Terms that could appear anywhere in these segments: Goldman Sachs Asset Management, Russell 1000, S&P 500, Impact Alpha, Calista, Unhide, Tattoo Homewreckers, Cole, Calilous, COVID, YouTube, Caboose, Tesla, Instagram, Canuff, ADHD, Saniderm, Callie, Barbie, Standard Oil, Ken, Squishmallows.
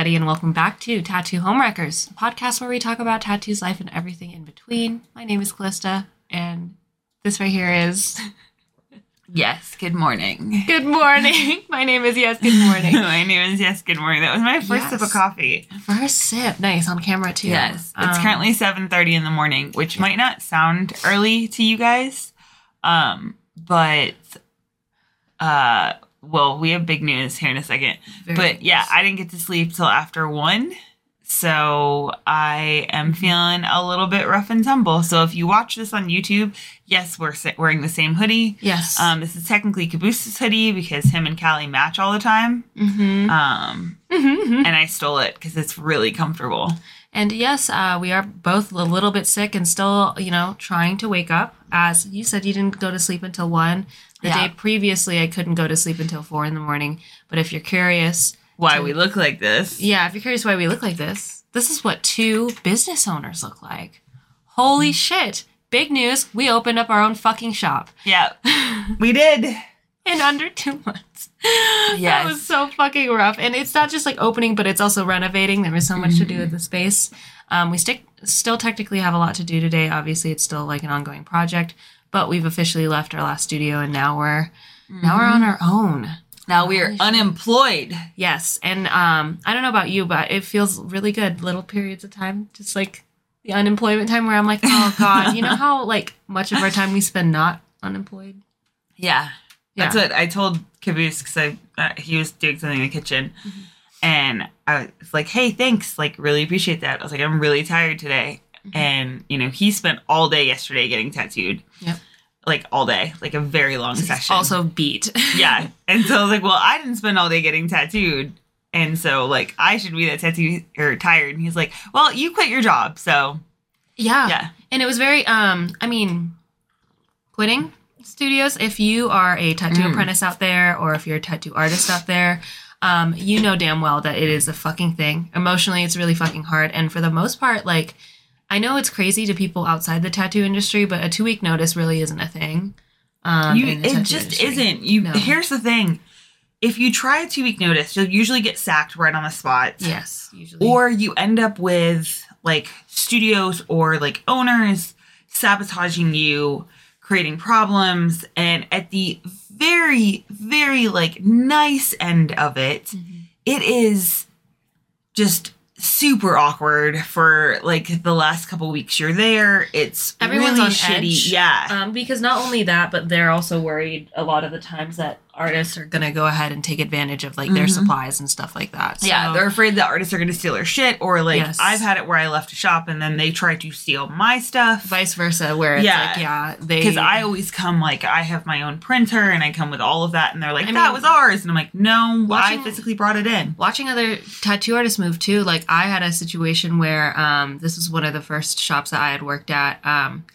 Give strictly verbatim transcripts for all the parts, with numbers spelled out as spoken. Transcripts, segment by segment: everybody, and welcome back to Tattoo Homewreckers, a podcast where we talk about tattoos, life, and everything in between. My name is Calista, and this right here is... Yes, good morning. Good morning. My name is Yes, good morning. My name is Yes, good morning. That was my first yes. sip of coffee. First sip. Nice, on camera too. Yes. Um, it's currently seven thirty in the morning, which yeah. might not sound early to you guys, um, but... uh. Well, we have big news here in a second. Very but nice. yeah, I didn't get to sleep till after one. So I am feeling a little bit rough and tumble. So if you watch this on YouTube, yes, we're wearing the same hoodie. Yes. Um, this is technically Caboose's hoodie because him and Callie match all the time. Mm-hmm. Um, mm-hmm, mm-hmm. And I stole it because it's really comfortable. And yes, uh, we are both a little bit sick and still, you know, trying to wake up. As you said, you didn't go to sleep until one. The yeah. day previously, I couldn't go to sleep until four in the morning. But if you're curious... Why to, we look like this. Yeah, if you're curious why we look like this, this is what two business owners look like. Holy shit. Big news. We opened up our own fucking shop. Yeah, we did. In under two months. Yes. That was so fucking rough. And it's not just like opening, but it's also renovating. There was so much mm-hmm. to do with the space. Um, we stick, still technically have a lot to do today. Obviously, it's still like an ongoing project. But we've officially left our last studio, and now we're mm-hmm. now we're on our own. Now we are unemployed. Yes, and um, I don't know about you, but it feels really good. Little periods of time, just like the unemployment time, where I'm like, oh god, you know how like much of our time we spend not unemployed. Yeah, yeah. That's what I told Caboose because I uh, he was doing something in the kitchen, mm-hmm. and I was like, hey, thanks, like really appreciate that. I was like, I'm really tired today. Mm-hmm. And, you know, he spent all day yesterday getting tattooed. Yep. Like, all day. Like, a very long He's session. Also beat. Yeah. And so I was like, well, I didn't spend all day getting tattooed. And so, like, I should be that tattooed or tired. And he's like, well, you quit your job, so. Yeah. Yeah. And it was very, um, I mean, quitting studios. If you are a tattoo mm. apprentice out there, or if you're a tattoo artist out there, um, you know damn well that it is a fucking thing. Emotionally, it's really fucking hard. And for the most part, like... I know it's crazy to people outside the tattoo industry, but a two-week notice really isn't a thing. Um, you, it just industry. isn't. You no. Here's the thing. If you try a two-week notice, you'll usually get sacked right on the spot. Yes, usually. Or you end up with, like, studios or, like, owners sabotaging you, creating problems. And at the very, very, like, nice end of it, mm-hmm. it is just... super awkward for like the last couple weeks you're there. It's everyone's really on shitty. Edge. Yeah. Um, because not only that, but they're also worried a lot of the times that artists are gonna go ahead and take advantage of like mm-hmm. their supplies and stuff like that. So, yeah, they're afraid that artists are gonna steal their shit, or like yes. I've had it where I left a shop and then they try to steal my stuff. Vice versa, where it's yeah. like yeah, they because I always come like I have my own printer and I come with all of that, and they're like I that mean, was ours, and I'm like no, watching, I physically brought it in. Watching other tattoo artists move too, like I had a situation where um this was one of the first shops that I had worked at. Um,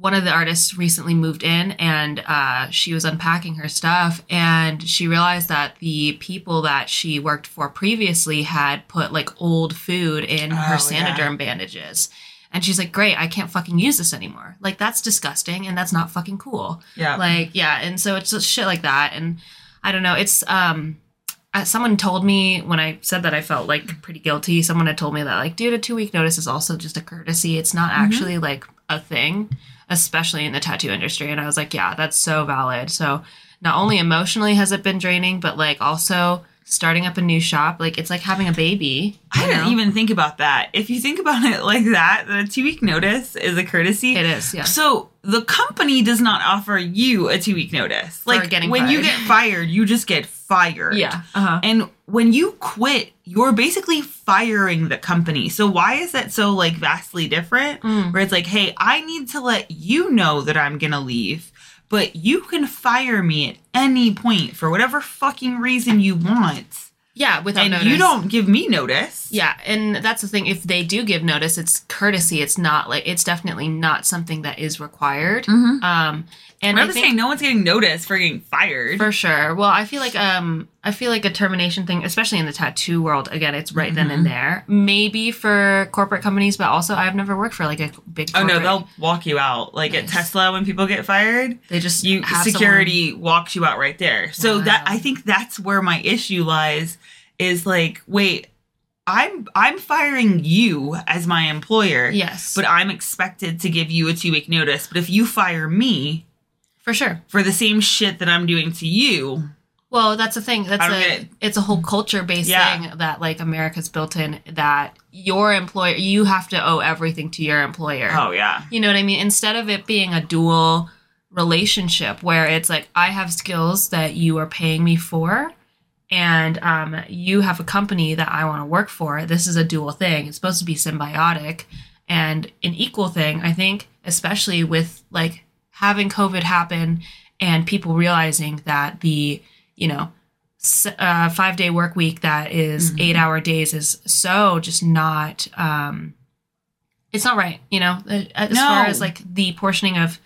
one of the artists recently moved in, and uh, she was unpacking her stuff, and she realized that the people that she worked for previously had put like old food in oh, her Saniderm yeah. bandages. And she's like, great, I can't fucking use this anymore. Like, that's disgusting, and that's not fucking cool. Yeah. Like, yeah. And so it's just shit like that. And I don't know. It's, um, someone told me when I said that I felt like pretty guilty, someone had told me that like, dude, a two week notice is also just a courtesy. It's not actually mm-hmm. like a thing. Especially in the tattoo industry. And I was like, yeah, that's so valid. So not only emotionally has it been draining, but like also starting up a new shop. Like it's like having a baby. I know? Didn't even think about that. If you think about it like that, the two week notice is a courtesy. It is. Yeah. So the company does not offer you a two week notice. Like when fired. you get fired, you just get fired. Yeah. Uh-huh. And when you quit, you're basically firing the company. So why is that so like vastly different? Mm. Where it's like, hey, I need to let you know that I'm going to leave, but you can fire me at any point for whatever fucking reason you want. Yeah, without and notice. And you don't give me notice. Yeah, and that's the thing. If they do give notice, it's courtesy. It's not like it's definitely not something that is required. Mm-hmm. Um, and I'm just saying, no one's getting notice for getting fired. For sure. Well, I feel like um, I feel like a termination thing, especially in the tattoo world. Again, it's right mm-hmm. then and there. Maybe for corporate companies, but also I've never worked for like a big. Corporate. Oh no, they'll walk you out. Like nice. At Tesla, when people get fired, they just you security someone... walks you out right there. So wow. that I think that's where my issue lies. Is like, wait, I'm I'm firing you as my employer. Yes. But I'm expected to give you a two-week notice. But if you fire me... For sure. For the same shit that I'm doing to you... Well, that's the thing. That's a it. It's a whole culture-based yeah. thing that, like, America's built in, that your employer... You have to owe everything to your employer. Oh, yeah. You know what I mean? Instead of it being a dual relationship where it's like, I have skills that you are paying me for... And um, you have a company that I want to work for. This is a dual thing. It's supposed to be symbiotic and an equal thing. I think, especially with like having COVID happen and people realizing that the, you know, uh, five day work week that is mm-hmm. eight hour days is so just not, um, it's not right. You know, as no. far as like the portioning of,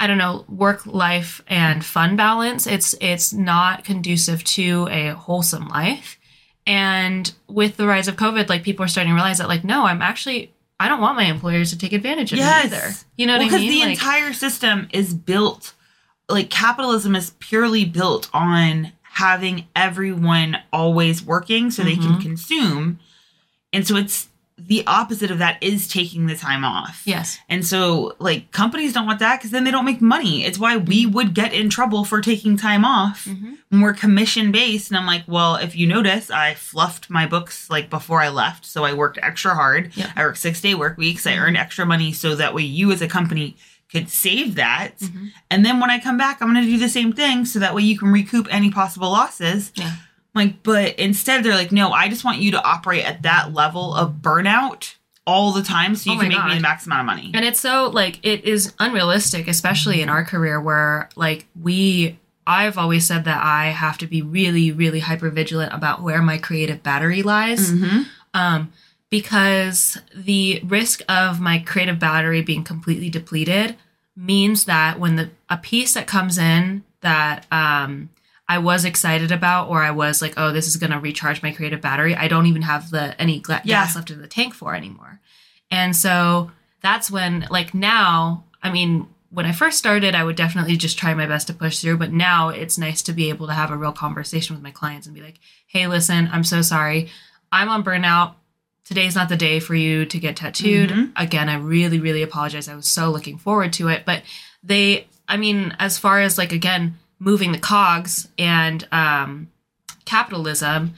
I don't know, work life and fun balance. It's it's not conducive to a wholesome life. And with the rise of COVID, like, people are starting to realize that, like, no, I'm actually, I don't want my employers to take advantage of yes. me either. You know well, what I mean? Because the like, entire system is built, like, capitalism is purely built on having everyone always working so mm-hmm. they can consume. And so it's, the opposite of that is taking the time off. Yes. And so, like, companies don't want that because then they don't make money. It's why we would get in trouble for taking time off mm-hmm. when we're commission-based. And I'm like, well, if you notice, I fluffed my books, like, before I left. So I worked extra hard. Yep. I worked six-day work weeks. I earned extra money so that way you as a company could save that. Mm-hmm. And then when I come back, I'm going to do the same thing so that way you can recoup any possible losses. Yeah. Like, but instead they're like, no, I just want you to operate at that level of burnout all the time so you oh can make God. me the max amount of money. And it's so, like, it is unrealistic, especially in our career where, like, we, I've always said that I have to be really, really hyper-vigilant about where my creative battery lies. Mm-hmm. Um, because the risk of my creative battery being completely depleted means that when the a piece that comes in that... um I was excited about, or I was like, oh, this is going to recharge my creative battery. I don't even have the any gla- yeah. gas left in the tank for anymore. And so that's when, like, now, I mean, when I first started, I would definitely just try my best to push through. But now it's nice to be able to have a real conversation with my clients and be like, hey, listen, I'm so sorry. I'm on burnout. Today's not the day for you to get tattooed. Mm-hmm. Again, I really, really apologize. I was so looking forward to it. But they, I mean, as far as, like, again, moving the cogs and um, capitalism,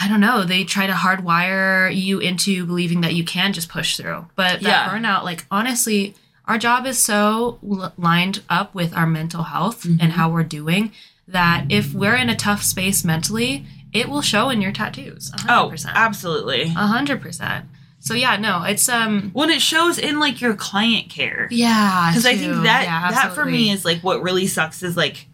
I don't know, they try to hardwire you into believing that you can just push through. But that yeah. burnout, like, honestly, our job is so l- lined up with our mental health mm-hmm. and how we're doing that if we're in a tough space mentally, it will show in your tattoos. one hundred percent. Oh, absolutely. one hundred percent. So, yeah, no, it's... um. Well, it shows in, like, your client care. Yeah, because I think that, yeah, that for me is, like, what really sucks is, like,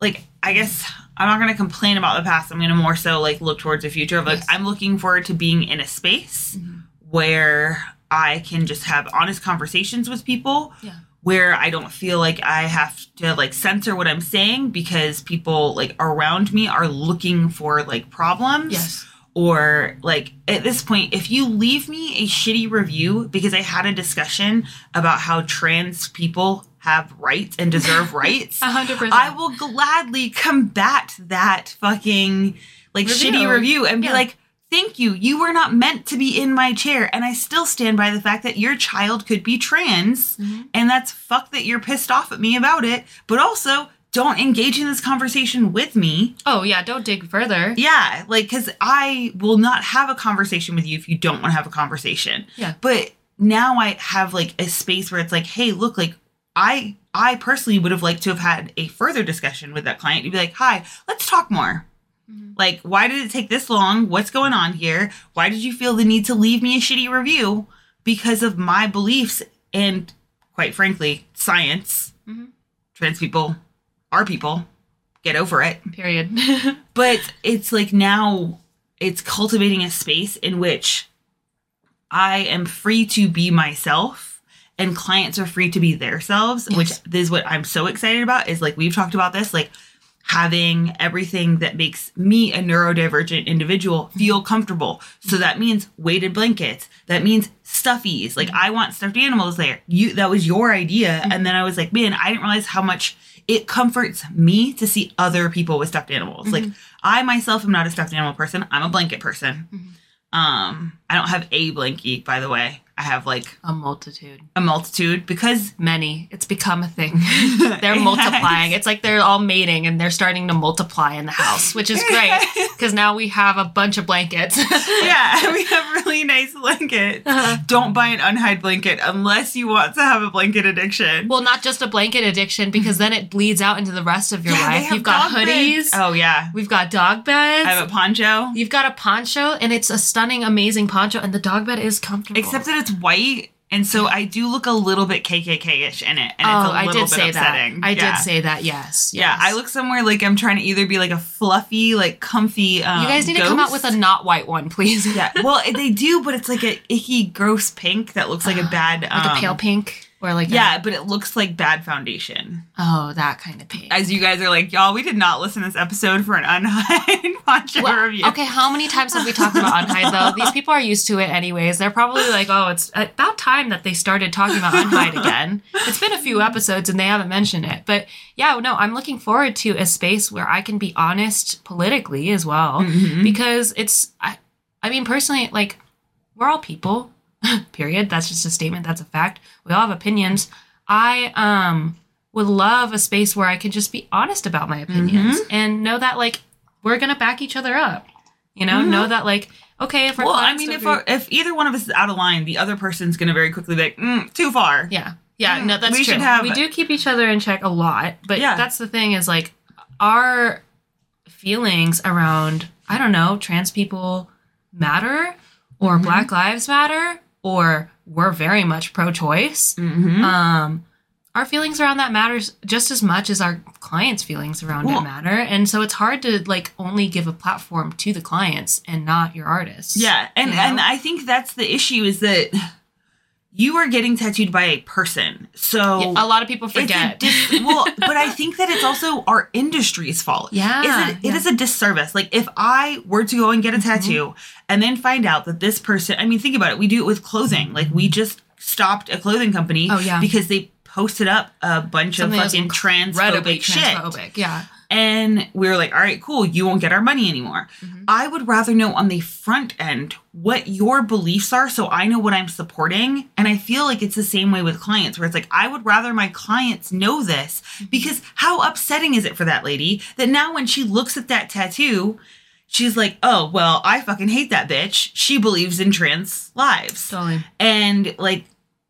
like, I guess I'm not going to complain about the past. I'm going to more so, like, look towards the future. Of, like, yes. I'm looking forward to being in a space mm-hmm. where I can just have honest conversations with people. Yeah. Where I don't feel like I have to, like, censor what I'm saying because people, like, around me are looking for, like, problems. Yes. Or, like, at this point, if you leave me a shitty review because I had a discussion about how trans people have rights and deserve rights, one hundred percent. I will gladly combat that fucking, like, review. shitty review and yeah. be like, thank you. You were not meant to be in my chair. And I still stand by the fact that your child could be trans. Mm-hmm. And that's fuck that you're pissed off at me about it. But also... don't engage in this conversation with me. Oh, yeah. Don't dig further. Yeah. Like, because I will not have a conversation with you if you don't want to have a conversation. Yeah. But now I have, like, a space where it's like, hey, look, like, I I personally would have liked to have had a further discussion with that client. You'd be like, hi, let's talk more. Mm-hmm. Like, why did it take this long? What's going on here? Why did you feel the need to leave me a shitty review because of my beliefs and, quite frankly, science, mm-hmm. trans people, our people, get over it. Period. But it's like now it's cultivating a space in which I am free to be myself and clients are free to be themselves, yes. which this is what I'm so excited about is, like, we've talked about this, like, having everything that makes me a neurodivergent individual feel comfortable. So that means weighted blankets. That means stuffies. Like, I want stuffed animals there. You, that was your idea. And then I was like, man, I didn't realize how much it comforts me to see other people with stuffed animals. Mm-hmm. Like, I myself am not a stuffed animal person. I'm a blanket person. Mm-hmm. Um, I don't have a blankie, by the way. I have like a multitude. A multitude because many. It's become a thing. They're multiplying. Yes. It's like they're all mating and they're starting to multiply in the house, which is great because now we have a bunch of blankets. Yeah, we have really nice blankets. Uh-huh. Don't buy an Unhide blanket unless you want to have a blanket addiction. Well, not just a blanket addiction because then it bleeds out into the rest of your yeah, life. You've got hoodies. Beds. Oh yeah. We've got dog beds. I have a poncho. You've got a poncho and it's a stunning, amazing poncho and the dog bed is comfortable. Except that it's white, and so I do look a little bit K K K-ish in it, and oh, it's a little bit say upsetting. That. I yeah. did say that, yes, yes. Yeah, I look somewhere like I'm trying to either be like a fluffy, like comfy um, You guys need ghost. to come out with a not white one, please. Yeah, well, they do, but it's like an icky, gross pink that looks like uh, a bad... Um, like a pale pink? Or like yeah, a, but it looks like bad foundation. Oh, that kind of pink. As you guys are like, y'all, we did not listen to this episode for an Unhide poncho well, review. Okay, how many times have we talked about Unhide, though? These people are used to it anyways. They're probably like, oh, it's about time that they started talking about Unhide again. It's been a few episodes and they haven't mentioned it. But yeah, no, I'm looking forward to a space where I can be honest politically as well. Mm-hmm. Because it's, I, I mean, personally, like, we're all people. Period. That's just a statement. That's a fact. We all have opinions. I um would love a space where I could just be honest about my opinions mm-hmm. and know that, like, we're going to back each other up. You know, mm-hmm. know that, like, okay, if we're Well, I mean, if, our, if either one of us is out of line, the other person's going to very quickly be like, mm, too far. Yeah. Yeah. Mm, no, that's we true. Have... We do keep each other in check a lot. But yeah. that's the thing is, like, our feelings around, I don't know, trans people matter or mm-hmm. Black Lives Matter. Or we're very much pro-choice, mm-hmm. um, our feelings around that matters just as much as our clients' feelings around well, it matter. And so it's hard to, like, only give a platform to the clients and not your artists. Yeah, and, you know? and I think that's the issue is that you are getting tattooed by a person. So yeah, a lot of people forget. Dis- well, but I think that it's also our industry's fault. Yeah. Is it, yeah. It is a disservice. Like, if I were to go and get a tattoo... Mm-hmm. And then find out that this person, I mean, think about it. We do it with clothing. Like, we just stopped a clothing company oh, yeah. because they posted up a bunch Something of fucking transphobic, transphobic shit. Yeah. And we were like, all right, cool. You won't get our money anymore. Mm-hmm. I would rather know on the front end what your beliefs are so I know what I'm supporting. And I feel like it's the same way with clients where it's like, I would rather my clients know this because how upsetting is it for that lady that now when she looks at that tattoo, she's like, oh, well, I fucking hate that bitch. She believes in trans lives. Totally. And, like,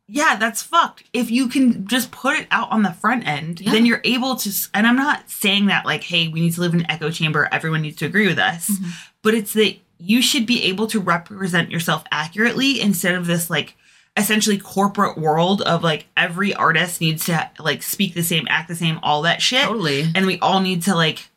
yeah, that's fucked. If you can just put it out on the front end, yeah. then you're able to... And I'm not saying that, like, hey, we need to live in an echo chamber. Everyone needs to agree with us. Mm-hmm. But it's that you should be able to represent yourself accurately instead of this, like, essentially corporate world of, like, every artist needs to, like, speak the same, act the same, all that shit. Totally. And we all need to, like...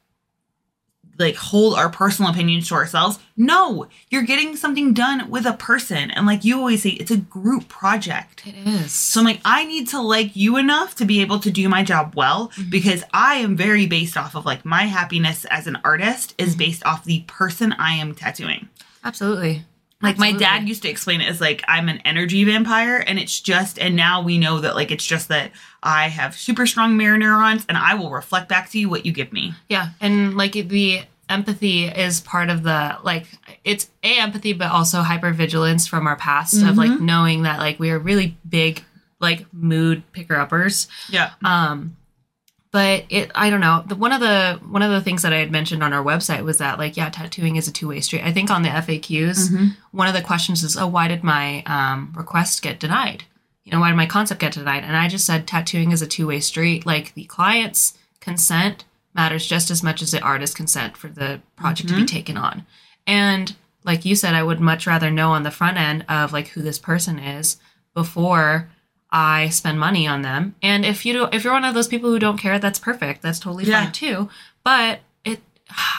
like, hold our personal opinions to ourselves. No, you're getting something done with a person. And, like, you always say, it's a group project. It is. So, I'm like, I need to like you enough to be able to do my job well mm-hmm. because I am very based off of, like, my happiness as an artist is mm-hmm. based off the person I am tattooing. Absolutely. Like, Absolutely. my dad used to explain it as, like, I'm an energy vampire, and it's just, and now we know that, like, it's just that I have super strong mirror neurons, and I will reflect back to you what you give me. Yeah, and, like, the empathy is part of the, like, it's a empathy, but also hypervigilance from our past mm-hmm. of, like, knowing that, like, we are really big, like, mood picker-uppers. Yeah. Um, but it, I don't know. The, one of the one of the things that I had mentioned on our website was that, like, yeah, tattooing is a two-way street. I think on the F A Qs, mm-hmm. one of the questions is, oh, why did my um, request get denied? You know, why did my concept get denied? And I just said tattooing is a two-way street. Like, the client's consent matters just as much as the artist's consent for the project mm-hmm. to be taken on. And like you said, I would much rather know on the front end of, like, who this person is before I spend money on them. And if you do, if you're one of those people who don't care, that's perfect. That's totally yeah. fine too. But it,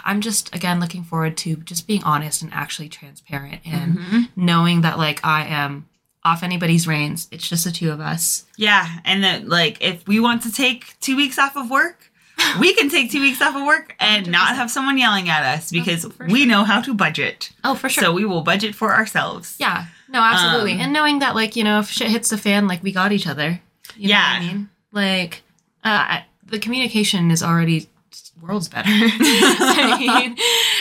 I'm just, again, looking forward to just being honest and actually transparent and mm-hmm. knowing that, like, I am off anybody's reins. It's just the two of us. Yeah. And that, like, if we want to take two weeks off of work, we can take two weeks off of work and one hundred percent not have someone yelling at us because oh, we sure. know how to budget. Oh, for sure. So we will budget for ourselves. Yeah. No, absolutely. Um, and knowing that, like, you know, if shit hits the fan, like, we got each other. You yeah. know what I mean? Like, uh, the communication is already worlds better. I mean,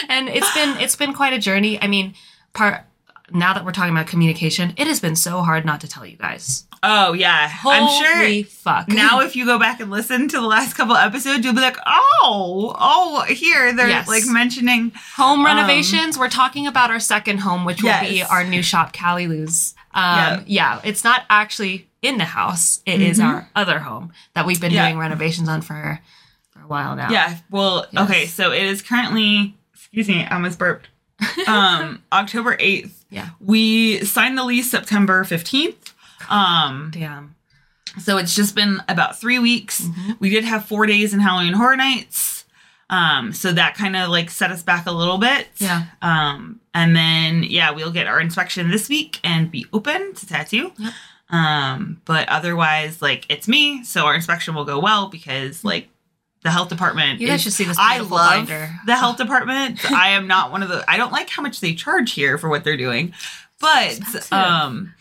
and it's been, it's been quite a journey. I mean, part... now that we're talking about communication, it has been so hard not to tell you guys. Oh, yeah. Holy I'm sure fuck. Now if you go back and listen to the last couple episodes, you'll be like, oh, oh, here they're yes. like mentioning home renovations. Um, we're talking about our second home, which yes. will be our new shop, Calilous. Um, yep. Yeah, it's not actually in the house. It mm-hmm. is our other home that we've been yeah. doing renovations on for, for a while now. Yeah, well, yes. okay, so it is currently, excuse me, I almost burped, um, October eighth. Yeah. We signed the lease September fifteenth. Um, Damn. So it's just been about three weeks. Mm-hmm. We did have four days in Halloween Horror Nights. Um, so that kind of like set us back a little bit. Yeah. Um, and then, yeah, we'll get our inspection this week and be open to Tattoo. Yep. Um, but otherwise, like, it's me. So our inspection will go well because, like, the health department. You guys is, should see this beautiful I love binder. The health department. I am not one of the, I don't like how much they charge here for what they're doing. But, um...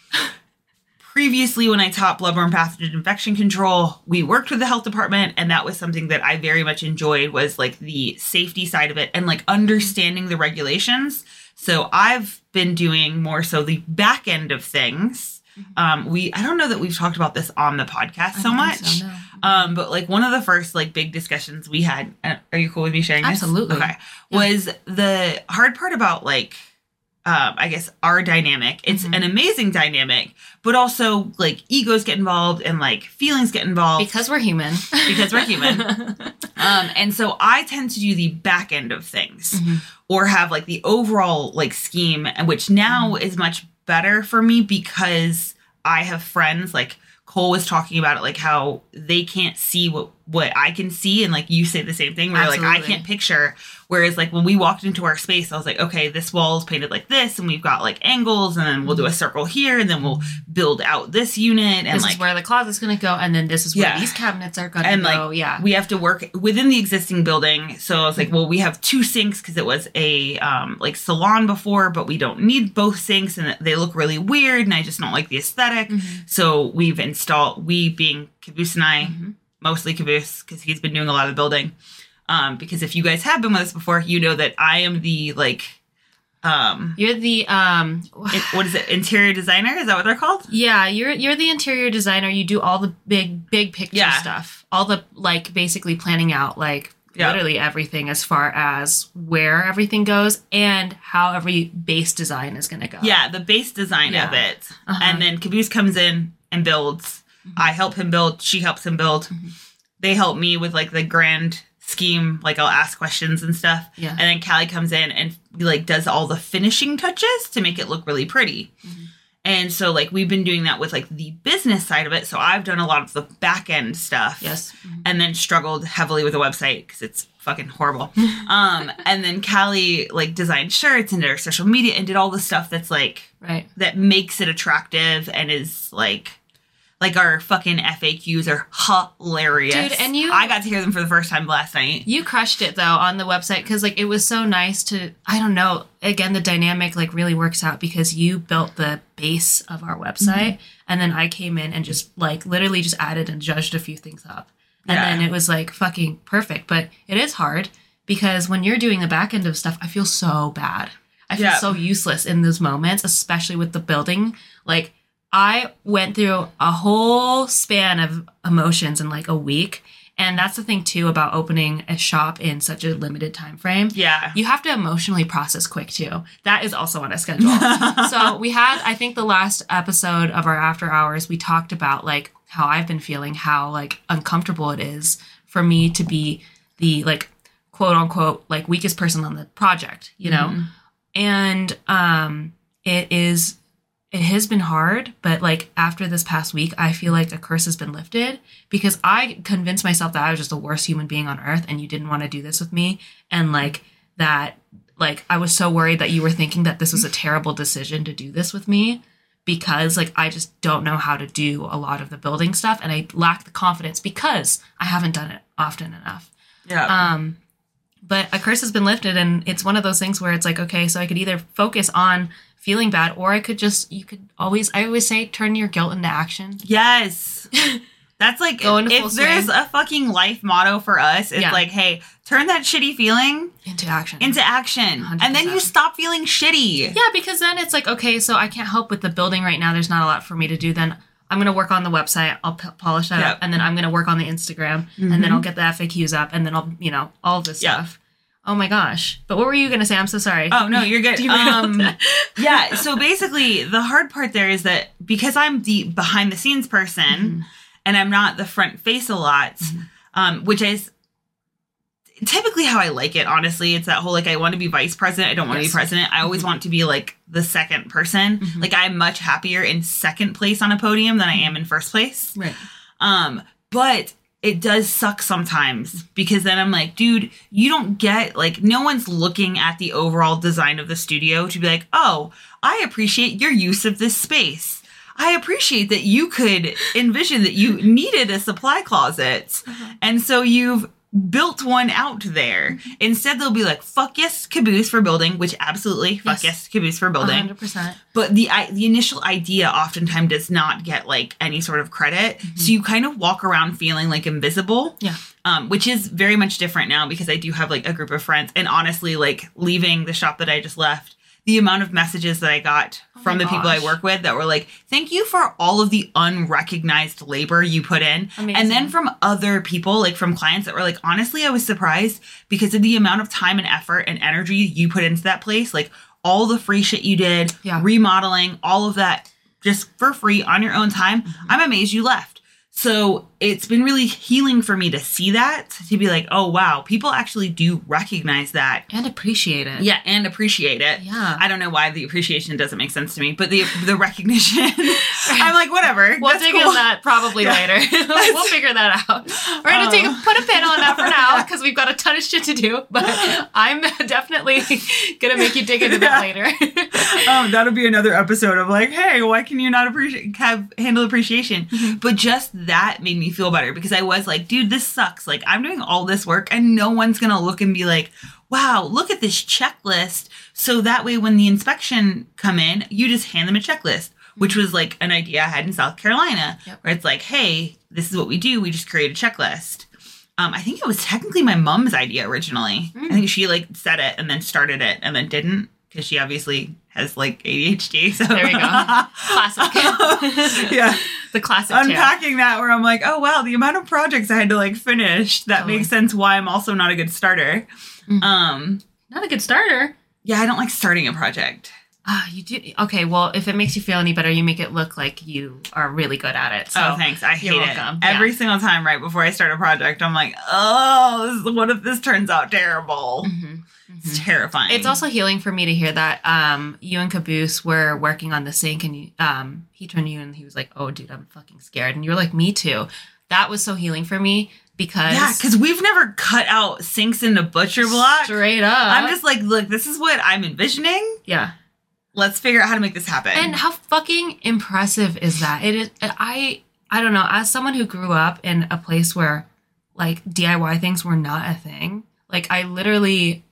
previously, when I taught bloodborne pathogen infection control, we worked with the health department, and that was something that I very much enjoyed was, like, the safety side of it and, like, understanding the regulations. So I've been doing more so the back end of things. Um, we I don't know that we've talked about this on the podcast so much, so, no. um, but, like, one of the first, like, big discussions we had, are you cool with me sharing this? Absolutely. Okay. Yeah. Was the hard part about, like, Um, I guess, our dynamic. It's mm-hmm. an amazing dynamic, but also, like, egos get involved and, like, feelings get involved. Because we're human. Because we're human. um, and so I tend to do the back end of things mm-hmm. or have, like, the overall, like, scheme, which now mm-hmm. is much better for me because I have friends, like, Cole was talking about it, like, how they can't see what, what I can see. And, like, you say the same thing where, Absolutely. Like, I can't picture. Whereas, like, when we walked into our space, I was like, okay, this wall is painted like this. And we've got, like, angles. And then we'll do a circle here. And then we'll build out this unit. And, this like, is where the closet's going to go. And then this is where yeah. these cabinets are going to go. Like, yeah. we have to work within the existing building. So I was like, well, we have two sinks because it was a, um, like, salon before. But we don't need both sinks. And they look really weird. And I just don't like the aesthetic. Mm-hmm. So we've installed. We being Caboose and I, mm-hmm. mostly Caboose, because he's been doing a lot of building. Um, because if you guys have been with us before, you know that I am the, like... Um, you're the... Um, in, what is it? Interior designer? Is that what they're called? Yeah, you're you're the interior designer. You do all the big, big picture yeah. stuff. All the, like, basically planning out, like, yep. literally everything as far as where everything goes and how every base design is going to go. Yeah, the base design yeah. of it. Uh-huh. And then Caboose comes in and builds. Mm-hmm. I help him build. She helps him build. Mm-hmm. They help me with, like, the grand scheme. Like, I'll ask questions and stuff. Yeah. And then Callie comes in and, like, does all the finishing touches to make it look really pretty. Mm-hmm. And so, like, we've been doing that with, like, the business side of it. So I've done a lot of the back end stuff. Yes. Mm-hmm. And then struggled heavily with the website because it's fucking horrible. um, and then Callie, like, designed shirts and did her social media and did all the stuff that's, like, right. that makes it attractive and is, like, like, our fucking F A Qs are hilarious. Dude, and you... I got to hear them for the first time last night. You crushed it, though, on the website, because, like, it was so nice to... I don't know. Again, the dynamic, like, really works out because you built the base of our website, mm-hmm. and then I came in and just, like, literally just added and judged a few things up. And yeah. then it was, like, fucking perfect. But it is hard, because when you're doing the back end of stuff, I feel so bad. I feel yeah. so useless in those moments, especially with the building, like... I went through a whole span of emotions in, like, a week. And that's the thing, too, about opening a shop in such a limited time frame. Yeah. You have to emotionally process quick, too. That is also on a schedule. So we had, I think, the last episode of our After Hours, we talked about, like, how I've been feeling, how, like, uncomfortable it is for me to be the, like, quote-unquote, like, weakest person on the project, you know? Mm-hmm. And um, it is... It has been hard, but, like, after this past week, I feel like a curse has been lifted because I convinced myself that I was just the worst human being on earth and you didn't want to do this with me. And, like, that, like, I was so worried that you were thinking that this was a terrible decision to do this with me because, like, I just don't know how to do a lot of the building stuff and I lack the confidence because I haven't done it often enough. Yeah. Um, but a curse has been lifted and it's one of those things where it's like, okay, so I could either focus on feeling bad, or I could just, you could always, I always say, turn your guilt into action. Yes. That's like, if, if there's a fucking life motto for us, it's yeah. like, hey, turn that shitty feeling into action. Into action. one hundred percent. And then you stop feeling shitty. Yeah, because then it's like, okay, so I can't help with the building right now. There's not a lot for me to do. Then I'm going to work on the website. I'll p- polish that yep. up. And then I'm going to work on the Instagram. Mm-hmm. And then I'll get the F A Qs up. And then I'll, you know, all this yep. stuff. Oh my gosh. But what were you going to say? I'm so sorry. Oh, no, you're good. Um, yeah. So basically, the hard part there is that because I'm the behind the scenes person, mm-hmm. and I'm not the front face a lot, mm-hmm. um, which is typically how I like it, honestly. It's that whole, like, I want to be vice president. I don't want yes. to be president. I always mm-hmm. want to be, like, the second person. Mm-hmm. Like, I'm much happier in second place on a podium than I am in first place. Right. Um, but it does suck sometimes because then I'm like, dude, you don't get, like, no one's looking at the overall design of the studio to be like, oh, I appreciate your use of this space. I appreciate that you could envision that you needed a supply closet. Uh-huh. And so you've built one out there. Instead, they'll be like, fuck yes, Caboose for building, which absolutely, fuck yes, yes Caboose for building. one hundred percent. But the I, the initial idea oftentimes does not get, like, any sort of credit. Mm-hmm. So you kind of walk around feeling, like, invisible. Yeah. Um, which is very much different now because I do have, like, a group of friends. And honestly, like, leaving the shop that I just left, the amount of messages that I got oh from the gosh. people I work with that were like, thank you for all of the unrecognized labor you put in. Amazing. And then from other people, like from clients that were like, honestly, I was surprised because of the amount of time and effort and energy you put into that place. Like all the free shit you did, yeah. remodeling, all of that just for free on your own time. Mm-hmm. I'm amazed you left. So it's been really healing for me to see that, to be like, oh, wow, people actually do recognize that. And appreciate it. Yeah, and appreciate it. Yeah. I don't know why the appreciation doesn't make sense to me, but the the recognition, I'm like, whatever. We'll dig cool. in that probably yeah. later. We'll figure that out. We're going to um. take a, put a pin on that for now because we've got a ton of shit to do, but I'm definitely going to make you dig into that later. um, that'll be another episode of like, hey, why can you not appreciate have handle appreciation? Mm-hmm. But just that made me feel better because I was like, dude, this sucks. Like, I'm doing all this work and no one's going to look and be like, wow, look at this checklist. So that way when the inspection come in, you just hand them a checklist, which was like an idea I had in South Carolina yep. where it's like, hey, this is what we do. We just create a checklist. Um, I think it was technically my mom's idea originally. Mm. I think she like said it and then started it and then didn't because she obviously has like A D H D. So there we go. Classic. Yeah. The classic unpacking tale. That where I'm like, oh wow, the amount of projects I had to like finish. That totally. Makes sense why I'm also not a good starter. Mm-hmm. Um, not a good starter. Yeah, I don't like starting a project. Ah, uh, you do. Okay, well, if it makes you feel any better, you make it look like you are really good at it. So oh, thanks. I hate it. Welcome. Every yeah. single time right before I start a project, I'm like, oh, this, what if this turns out terrible? Mm-hmm. It's terrifying. It's also healing for me to hear that um, you and Caboose were working on the sink and you, um, he turned to you and he was like, oh, dude, I'm fucking scared. And you were like, me too. That was so healing for me because. Yeah, because we've never cut out sinks in a butcher block. Straight up. I'm just like, look, this is what I'm envisioning. Yeah. Let's figure out how to make this happen. And how fucking impressive is that? It is. I, I don't know. As someone who grew up in a place where like D I Y things were not a thing, like I literally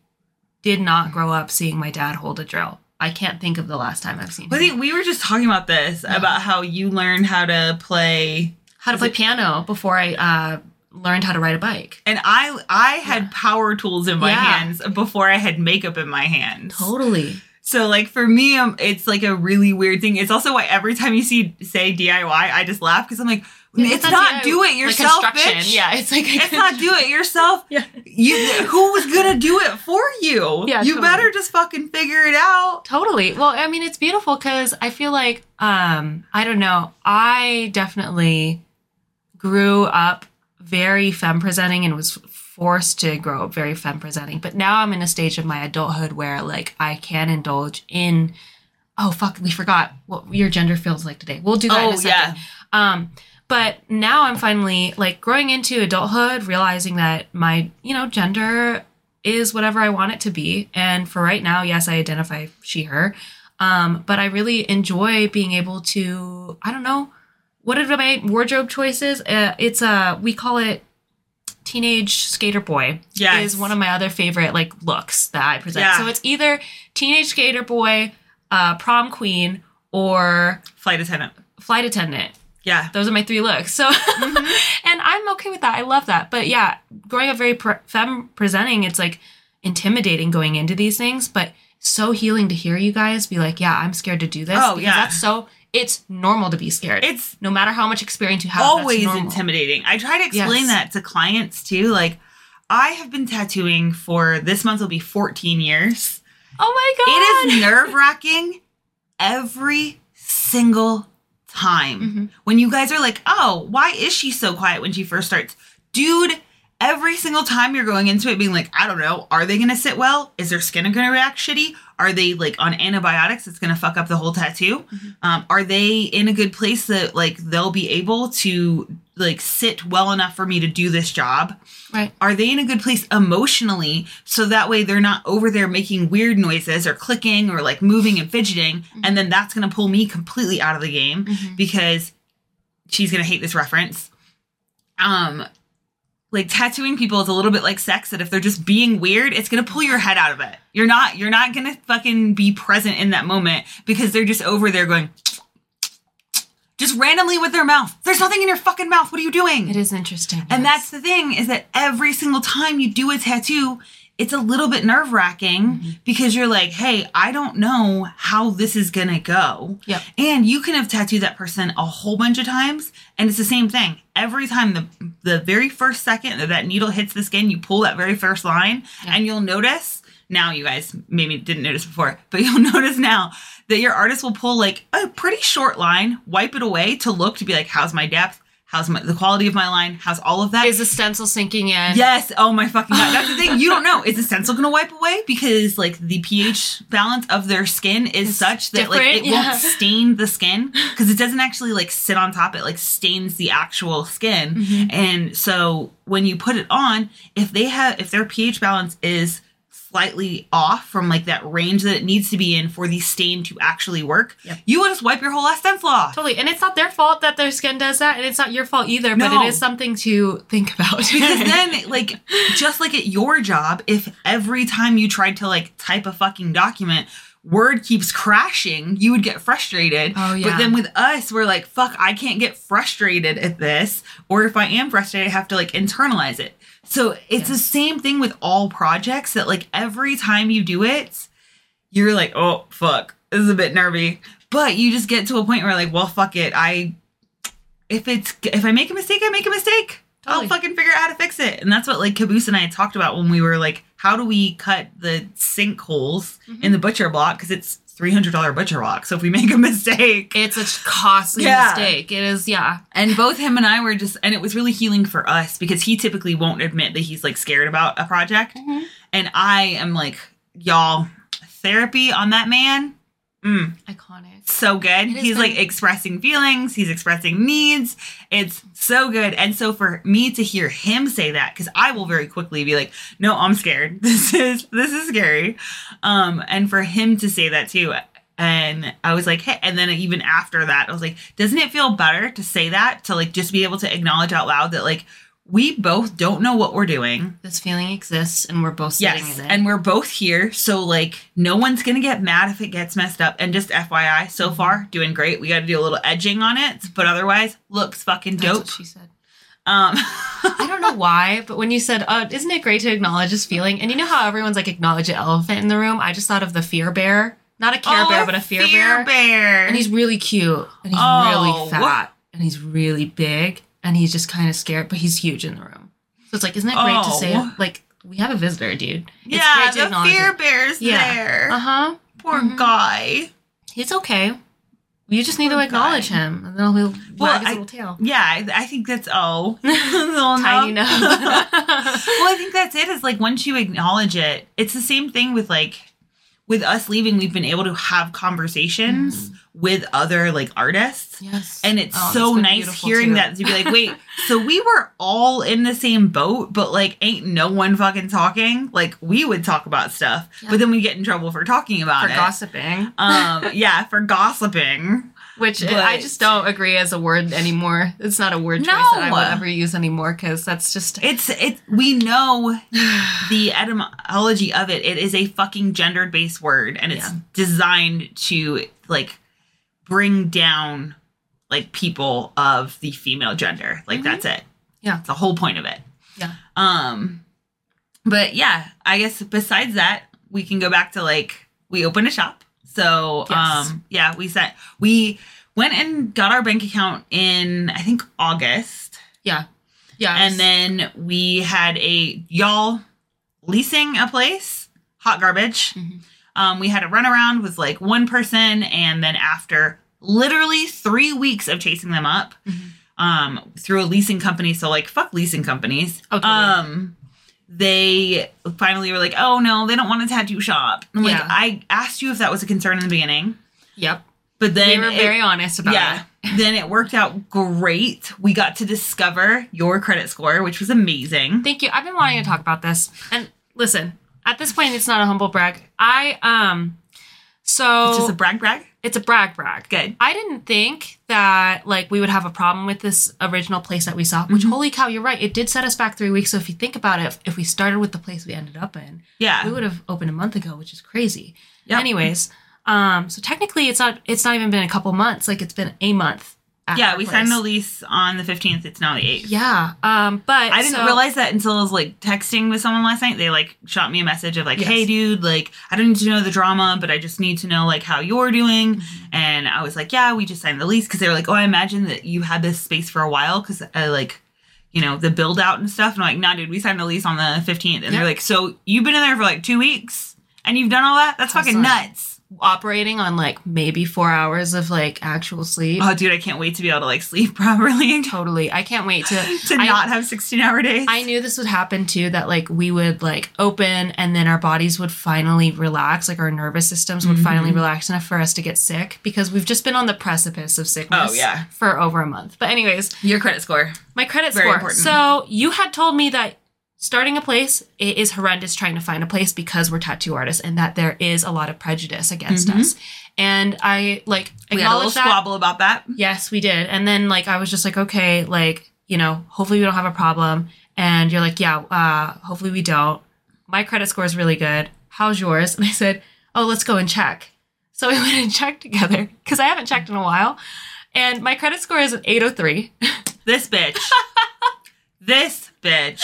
did not grow up seeing my dad hold a drill. I can't think of the last time I've seen him. I think we were just talking about this, yeah. about how you learned how to play... How to play it? piano before I uh, learned how to ride a bike. And I I had yeah. power tools in my yeah. hands before I had makeup in my hands. Totally. So, like, for me, um, it's, like, a really weird thing. It's also why every time you see say D I Y, I just laugh because I'm like... It's, it's not, not do it yourself, like bitch. Yeah, it's like it's not do it yourself. Yeah. You, who was gonna do it for you? Yeah, you totally. Better just fucking figure it out. Totally. Well, I mean, it's beautiful because I feel like um, I don't know. I definitely grew up very femme presenting and was forced to grow up very femme presenting. But now I'm in a stage of my adulthood where like I can indulge in. Oh fuck, we forgot what your gender feels like today. We'll do that oh, in a second. Yeah. Um, But now I'm finally, like, growing into adulthood, realizing that my, you know, gender is whatever I want it to be. And for right now, yes, I identify she, her. Um, but I really enjoy being able to, I don't know, what are my wardrobe choices? Uh, it's a, we call it teenage skater boy. Yes. Is one of my other favorite, like, looks that I present. Yeah. So it's either teenage skater boy, uh, prom queen, or... Flight attendant. Flight attendant. Yeah. Those are my three looks. So, mm-hmm. And I'm okay with that. I love that. But yeah, growing up very pre- femme presenting, it's like intimidating going into these things, but so healing to hear you guys be like, yeah, I'm scared to do this. Oh, yeah. That's so, it's normal to be scared. It's no matter how much experience you have. Always intimidating. I try to explain yes. that to clients too. Like, I have been tattooing for, this month will be fourteen years. Oh my God. It is nerve-wracking every single time. Mm-hmm. When you guys are like, oh, why is she so quiet when she first starts? Dude, every single time you're going into it being like, I don't know, are they going to sit well? Is their skin going to react shitty? Are they like on antibiotics that's going to fuck up the whole tattoo? Mm-hmm. Um, are they in a good place that like they'll be able to like sit well enough for me to do this job? Right. Are they in a good place emotionally so that way they're not over there making weird noises or clicking or like moving and fidgeting? Mm-hmm. And then that's going to pull me completely out of the game mm-hmm. because she's going to hate this reference. Um, like tattooing people is a little bit like sex, that if they're just being weird, it's going to pull your head out of it. You're not, you're not going to fucking be present in that moment because they're just over there going just randomly with their mouth. There's nothing in your fucking mouth. What are you doing? It is interesting. And yes. that's the thing, is that every single time you do a tattoo, it's a little bit nerve wracking mm-hmm. because you're like, hey, I don't know how this is going to go. Yep. And you can have tattooed that person a whole bunch of times. And it's the same thing. Every time the the very first second that that needle hits the skin, you pull that very first line yep. and you'll notice. Now you guys maybe didn't notice before, but you'll notice now that your artist will pull like a pretty short line, wipe it away to look, to be like, how's my depth? How's my, the quality of my line? How's all of that? Is the stencil sinking in? Yes. Oh my fucking God. That's the thing. You don't know. Is the stencil going to wipe away? Because like the pH balance of their skin is it's such that like it yeah. won't stain the skin, because it doesn't actually like sit on top. It like stains the actual skin. Mm-hmm. And so when you put it on, if they have, if their pH balance is slightly off from like that range that it needs to be in for the stain to actually work, yep. you would just wipe your whole ass stencil off. Totally. And it's not their fault that their skin does that, and it's not your fault either, no. but it is something to think about. Because then, like, just like at your job, if every time you tried to like type a fucking document, Word keeps crashing, you would get frustrated. Oh, yeah. But then with us, we're like, fuck, I can't get frustrated at this. Or if I am frustrated, I have to like internalize it. So it's yes. the same thing with all projects, that like every time you do it, you're like, oh, fuck, this is a bit nervy. But you just get to a point where like, well, fuck it. I, if it's, if I make a mistake, I make a mistake. Totally. I'll fucking figure out how to fix it. And that's what like Caboose and I talked about when we were like, how do we cut the sinkholes mm-hmm. in the butcher block? Because it's three hundred dollars butcher block. So if we make a mistake, it's a costly yeah. mistake. It is. Yeah. And both him and I were just, and it was really healing for us, because he typically won't admit that he's like scared about a project. Mm-hmm. And I am like, y'all, therapy on that man. Mm. Iconic. So good. He's been- like expressing feelings. He's expressing needs. It's so good. And so for me to hear him say that, because I will very quickly be like, no, I'm scared. This is this is scary. Um, and for him to say that too. And I was like, hey, and then even after that, I was like, doesn't it feel better to say that? To like just be able to acknowledge out loud that like we both don't know what we're doing. This feeling exists, and we're both sitting yes, in it. And we're both here. So, like, no one's going to get mad if it gets messed up. And just F Y I, so far, doing great. We got to do a little edging on it. But otherwise, looks fucking dope. That's what she said. Um, I don't know why, but when you said, oh, isn't it great to acknowledge this feeling? And you know how everyone's like, acknowledge an elephant in the room? I just thought of the Fear Bear. Not a Care oh, Bear, but a Fear, fear bear. bear. And he's really cute. And he's oh, really fat. What? And he's really big. And he's just kind of scared, but he's huge in the room. So it's like, isn't it great oh. to say, it? Like, we have a visitor, dude. It's yeah, great to the Fear it. Bear's yeah. there. Uh-huh. Poor mm-hmm. guy. He's okay. You just need Poor to acknowledge guy. him. And then he'll well, wag his I, little tail. Yeah, I, I think that's all. Tiny nub. Well, I think that's it. Is like, once you acknowledge it, it's the same thing with, like, with us leaving, we've been able to have conversations mm. with other, like, artists. Yes. And it's oh, so nice hearing too. that, to be like, wait, so we were all in the same boat, but, like, ain't no one fucking talking. Like, we would talk about stuff, yeah. but then we get in trouble for talking about for it. For gossiping. Um, yeah, for gossiping. Which but, I just don't agree as a word anymore. It's not a word choice no. that I would ever use anymore, because that's just... It's, it's, we know the etymology of it. It is a fucking gendered-based word, and it's yeah. designed to, like, bring down like people of the female gender. Like mm-hmm. that's it. Yeah. That's the whole point of it. Yeah. Um, but yeah, I guess besides that, we can go back to like, we opened a shop. So, yes. um, yeah, we set, we went and got our bank account in, I think August. Yeah. Yeah. And then we had a y'all leasing a place, hot garbage. Mm-hmm. Um, we had a runaround with like one person. And then after literally three weeks of chasing them up, mm-hmm. um, through a leasing company. So like, fuck leasing companies. Okay. Um, they finally were like, oh no, they don't want a tattoo shop. I'm yeah. like, I asked you if that was a concern in the beginning. Yep. But then we were it, very honest about yeah, it. Then it worked out great. We got to discover your credit score, which was amazing. Thank you. I've been wanting to talk about this. And listen, at this point, it's not a humble brag. I, um, so. It's just a brag brag? It's a brag brag. Good. I didn't think that, like, we would have a problem with this original place that we saw, which, mm-hmm. holy cow, you're right. It did set us back three weeks. So if you think about it, if we started with the place we ended up in, yeah, we would have opened a month ago, which is crazy. Yep. Anyways. Um, so technically it's not, it's not even been a couple months. Like it's been a month. Yeah. We signed the lease on the fifteenth. It's now the eighth. Yeah. Um, but I didn't so, realize that until I was like texting with someone last night. They like shot me a message of like, yes. Hey dude, like I don't need to know the drama, but I just need to know like how you're doing. And I was like, yeah, we just signed the lease. Cause they were like, oh, I imagine that you had this space for a while. Cause I like, you know, the build out and stuff. And I'm like, nah, dude, we signed the lease on the fifteenth. And yep. they're like, so you've been in there for like two weeks and you've done all that? That's How's fucking that? Nuts. Operating on like maybe four hours of like actual sleep. Oh dude, I can't wait to be able to like sleep properly. Totally. I can't wait to to I, not have sixteen hour days. I knew this would happen too, that like we would like open and then our bodies would finally relax, like our nervous systems would mm-hmm. finally relax enough for us to get sick, because we've just been on the precipice of sickness oh, yeah. for over a month. But anyways, your credit score. My credit Very score. Important. So you had told me that starting a place, it is horrendous trying to find a place because we're tattoo artists and that there is a lot of prejudice against mm-hmm. us. And I, like, we had a little that. squabble about that. Yes, we did. And then, like, I was just like, okay, like, you know, hopefully we don't have a problem. And you're like, yeah, uh, hopefully we don't. My credit score is really good. How's yours? And I said, oh, let's go and check. So we went and checked together because I haven't checked in a while. And my credit score is an eight oh three. This bitch. This bitch.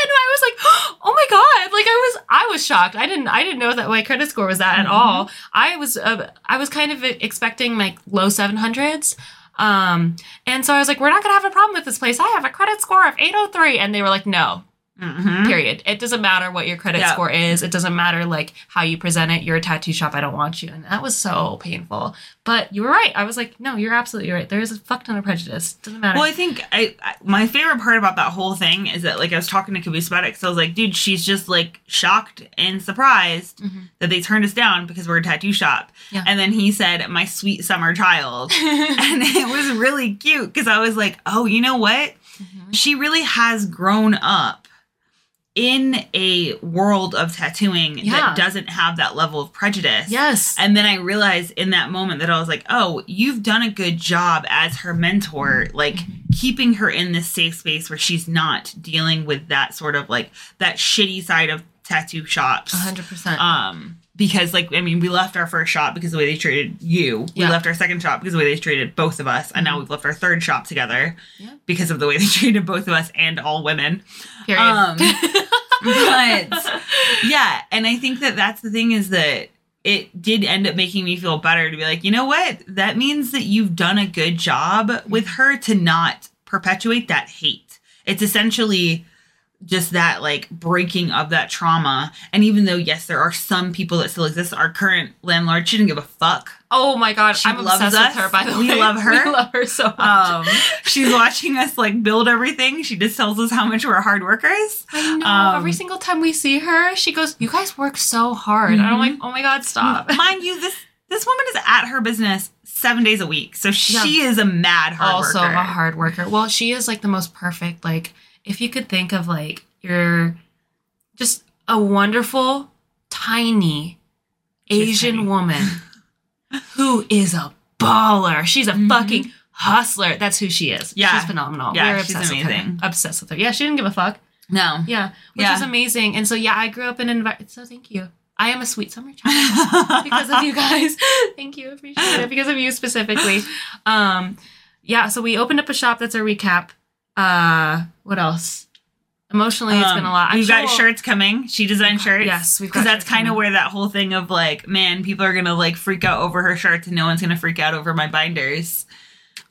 And I was like, oh my God. Like I was, I was shocked. I didn't, I didn't know that my credit score was that mm-hmm. at all. I was, uh, I was kind of expecting like low seven hundreds. Um, and so I was like, we're not going to have a problem with this place. I have a credit score of eight oh three. And they were like, no, mm-hmm. period. It doesn't matter what your credit yeah. score is. It doesn't matter like how you present it. You're a tattoo shop. I don't want you. And that was so painful, but you were right. I was like, no, you're absolutely right. There is a fuck ton of prejudice. Doesn't matter. Well, I think I, I my favorite part about that whole thing is that like I was talking to Caboose about it. So I was like, dude, she's just like shocked and surprised mm-hmm. that they turned us down because we're a tattoo shop. Yeah. And then he said, my sweet summer child. And it was really cute. Cause I was like, oh, you know what? Mm-hmm. She really has grown up in a world of tattooing yeah. that doesn't have that level of prejudice. Yes. And then I realized in that moment that I was like, oh, you've done a good job as her mentor, like mm-hmm. keeping her in this safe space where she's not dealing with that sort of like that shitty side of tattoo shops. one hundred percent. Um, because like, I mean, we left our first shop because of the way they treated you. We yeah. left our second shop because of the way they treated both of us. And mm-hmm. now we've left our third shop together yeah. because of the way they treated both of us and all women. Period. Um, but yeah, and I think that that's the thing, is that it did end up making me feel better to be like, you know what? That means that you've done a good job with her to not perpetuate that hate. It's essentially just that like breaking of that trauma. And even though, yes, there are some people that still exist, our current landlord, she didn't give a fuck. Oh my God. She I'm loves obsessed us. With her, by the we way. We love her. We love her so much. Um, she's watching us like build everything. She just tells us how much we're hard workers. I know. Um, Every single time we see her, she goes, you guys work so hard. Mm-hmm. And I'm like, oh my God, stop. Mind you, this, this woman is at her business seven days a week. So she yeah. is a mad hard also worker. Also a hard worker. Well, she is like the most perfect, like, if you could think of like you're just a wonderful, tiny She's Asian tiny. woman who is a baller. She's a mm-hmm. fucking hustler. That's who she is. Yeah. She's phenomenal. Yeah, We're she's obsessed amazing. With her. Obsessed with her. Yeah, she didn't give a fuck. No. Yeah. Which yeah. is amazing. And so, yeah, I grew up in an environment. So thank you. I am a sweet summer child because of you guys. Thank you. I appreciate it. Because of you specifically. Um, yeah, so we opened up a shop. That's our recap. Uh, what else? Emotionally, um, it's been a lot. I'm we've sure got we'll... shirts coming. She designed shirts. Yes, we've got shirts. Because that's kind of where that whole thing of like, man, people are going to like freak out over her shirts and no one's going to freak out over my binders.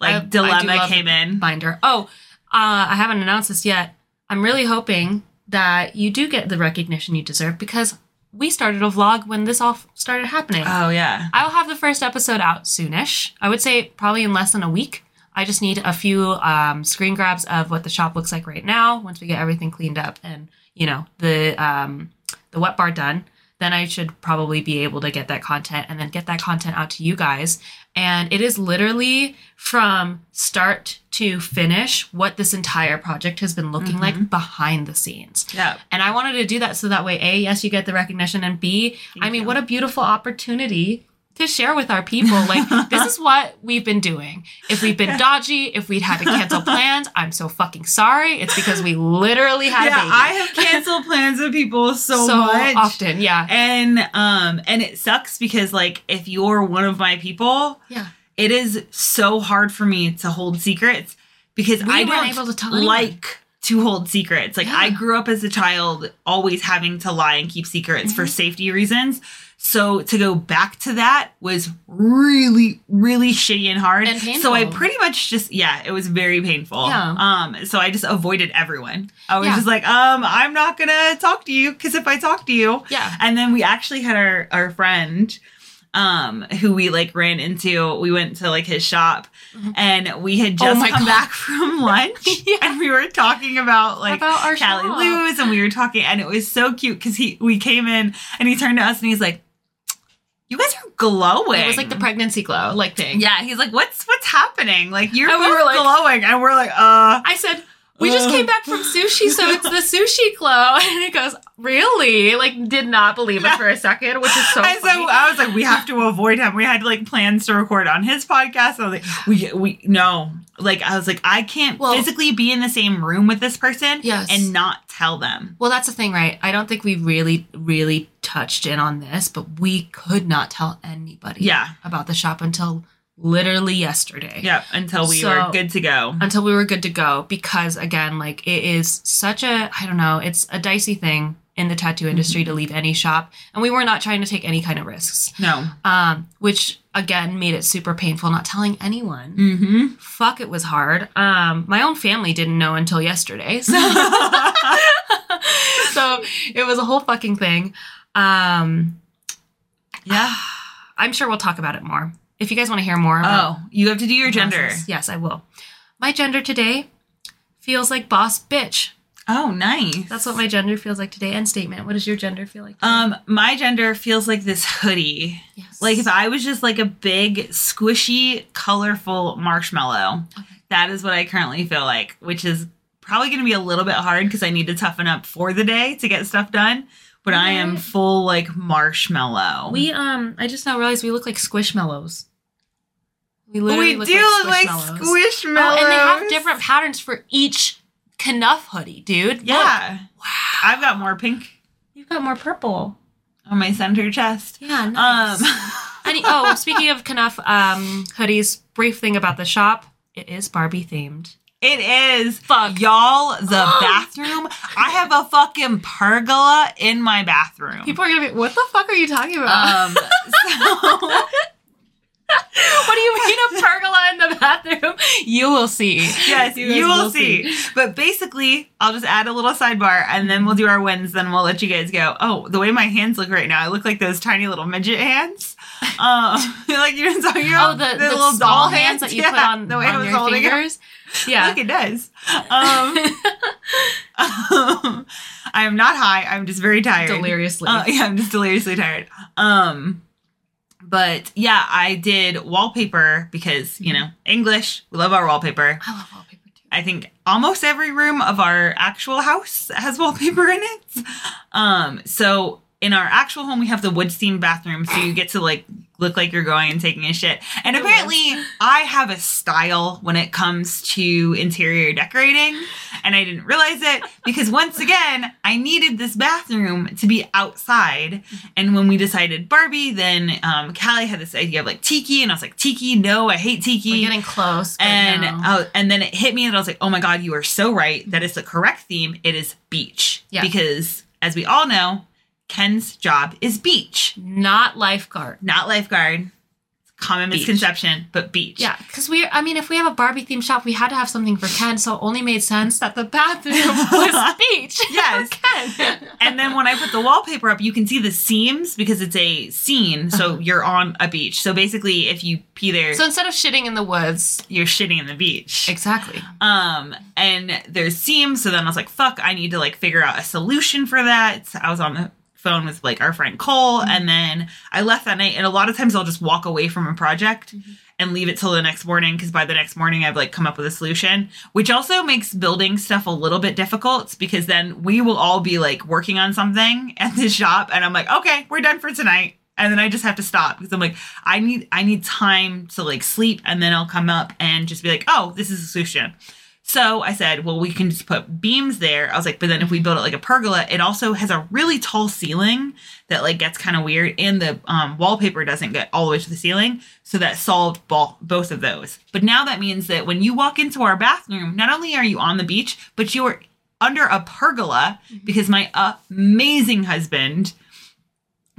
Like I, dilemma I came in. Binder. Oh, uh, I haven't announced this yet. I'm really hoping that you do get the recognition you deserve because we started a vlog when this all started happening. Oh, yeah. I'll have the first episode out soonish. I would say probably in less than a week. I just need a few um, screen grabs of what the shop looks like right now. Once we get everything cleaned up and, you know, the um, the wet bar done, then I should probably be able to get that content and then get that content out to you guys. And it is literally from start to finish what this entire project has been looking mm-hmm. like behind the scenes. Yeah. And I wanted to do that so that way, A, yes, you get the recognition, and B, Thank I mean, you. What a beautiful opportunity to share with our people, like, this is what we've been doing. If we've been dodgy, if we'd had to cancel plans, I'm so fucking sorry. It's because we literally had yeah, a baby. I have canceled plans with people so, so much. So often, yeah. And, um, and it sucks because, like, if you're one of my people, yeah, it is so hard for me to hold secrets because we I don't able to tell like anyone. to hold secrets. Like, yeah. I grew up as a child always having to lie and keep secrets mm-hmm. for safety reasons. So to go back to that was really, really shitty and hard. And painful. So I pretty much just, yeah, it was very painful. Yeah. Um. So I just avoided everyone. I was yeah. just like, um, I'm not going to talk to you because if I talk to you. Yeah. And then we actually had our, our friend um, who we like ran into. We went to like his shop mm-hmm. and we had just oh come God. back from lunch yeah. and we were talking about like about our Calilous and we were talking and it was so cute because he we came in and he turned to us and he's like, you guys are glowing. It was like the pregnancy glow, like thing. Yeah, he's like, what's what's happening? Like you're both we were like, glowing, and we're like, uh. I said, we uh, just came back from sushi, so it's the sushi glow. And he goes, really? Like, did not believe yeah. it for a second, which is so. And funny. So I was like, we have to avoid him. We had like plans to record on his podcast. And I was like, we we no. Like I was like, I can't well, physically be in the same room with this person yes. and not tell them. Well, that's the thing, right? I don't think we really, really touched in on this, but we could not tell anybody yeah. about the shop until literally yesterday. Yeah, until we so, were good to go. Until we were good to go. Because again, like it is such a, I don't know, it's a dicey thing in the tattoo industry mm-hmm. to leave any shop. And we were not trying to take any kind of risks. No. Um, which again made it super painful not telling anyone. Mm-hmm. Fuck, it was hard. Um, my own family didn't know until yesterday. So, so it was a whole fucking thing. Um, yeah. I'm sure we'll talk about it more. If you guys want to hear more about Oh, you have to do your gender. Yes, I will. My gender today feels like boss bitch. Oh, nice. That's what my gender feels like today. End statement. What does your gender feel like today? Um, my gender feels like this hoodie. Yes. Like if I was just like a big, squishy, colorful marshmallow. Okay. That is what I currently feel like, which is probably going to be a little bit hard because I need to toughen up for the day to get stuff done. But mm-hmm. I am full like marshmallow. We, um, I just now realized we look like squishmallows. We literally we look do like squishmallows. Like squishmallows. Oh, and they have different patterns for each Canuff hoodie, dude. Yeah. Look. Wow. I've got more pink. You've got more purple. On my center chest. Yeah, nice. Um, Any, oh, speaking of Canuff um, hoodies, brief thing about the shop. It is Barbie themed. It is. Fuck. Y'all, the bathroom. I have a fucking pergola in my bathroom. People are going to be, what the fuck are you talking about? Um, so... What do you mean a pergola in the bathroom? You will see. Yes, you, you will, will see. see. But basically, I'll just add a little sidebar, and then we'll do our wins, then we'll let you guys go. Oh, the way my hands look right now, I look like those tiny little midget hands. Um, like you know, talking about oh, the, the, the little doll hands, hands that you yeah, put on, the way on I was your holding fingers. It. Yeah, look, it does. Um, um, I am not high. I'm just very tired. Deliriously. Uh, yeah, I'm just deliriously tired. Um. But, yeah, I did wallpaper because, you know, English, we love our wallpaper. I love wallpaper, too. I think almost every room of our actual house has wallpaper in it. Um, so, in our actual home, we have the wood-themed bathroom, so you get to, like, look like you're going and taking a shit. And it apparently was. I have a style when it comes to interior decorating, and I didn't realize it because once again, I needed this bathroom to be outside. And when we decided Barbie, then um, Callie had this idea of like tiki, and I was like, tiki, no, I hate tiki. We're getting close. And no. uh, and then it hit me and I was like, oh my God, you are so right. That is the correct theme. It is beach. Yeah. Because as we all know, Ken's job is beach. Not lifeguard. Not lifeguard. Common beach. Misconception, but beach. Yeah, because we, I mean, if we have a Barbie themed shop, we had to have something for Ken, so it only made sense that the bathroom was beach. Yes. Ken. And then when I put the wallpaper up, you can see the seams because it's a scene, so uh-huh. you're on a beach. So basically, if you pee there. So instead of shitting in the woods, you're shitting in the beach. Exactly. Um, and there's seams, so then I was like, fuck, I need to like figure out a solution for that. So I was on the phone with like our friend Cole, mm-hmm. and then I left that night, and a lot of times I'll just walk away from a project mm-hmm. and leave it till the next morning, because by the next morning I've like come up with a solution, which also makes building stuff a little bit difficult, because then we will all be like working on something at this shop and I'm like, okay, we're done for tonight, and then I just have to stop because I'm like, I need I need time to like sleep, and then I'll come up and just be like, oh, this is a solution. So I said, well, we can just put beams there. I was like, but then if we build it like a pergola, it also has a really tall ceiling that like gets kind of weird. And the um, wallpaper doesn't get all the way to the ceiling. So that solved ball- both of those. But now that means that when you walk into our bathroom, not only are you on the beach, but you are under a pergola, mm-hmm. because my amazing husband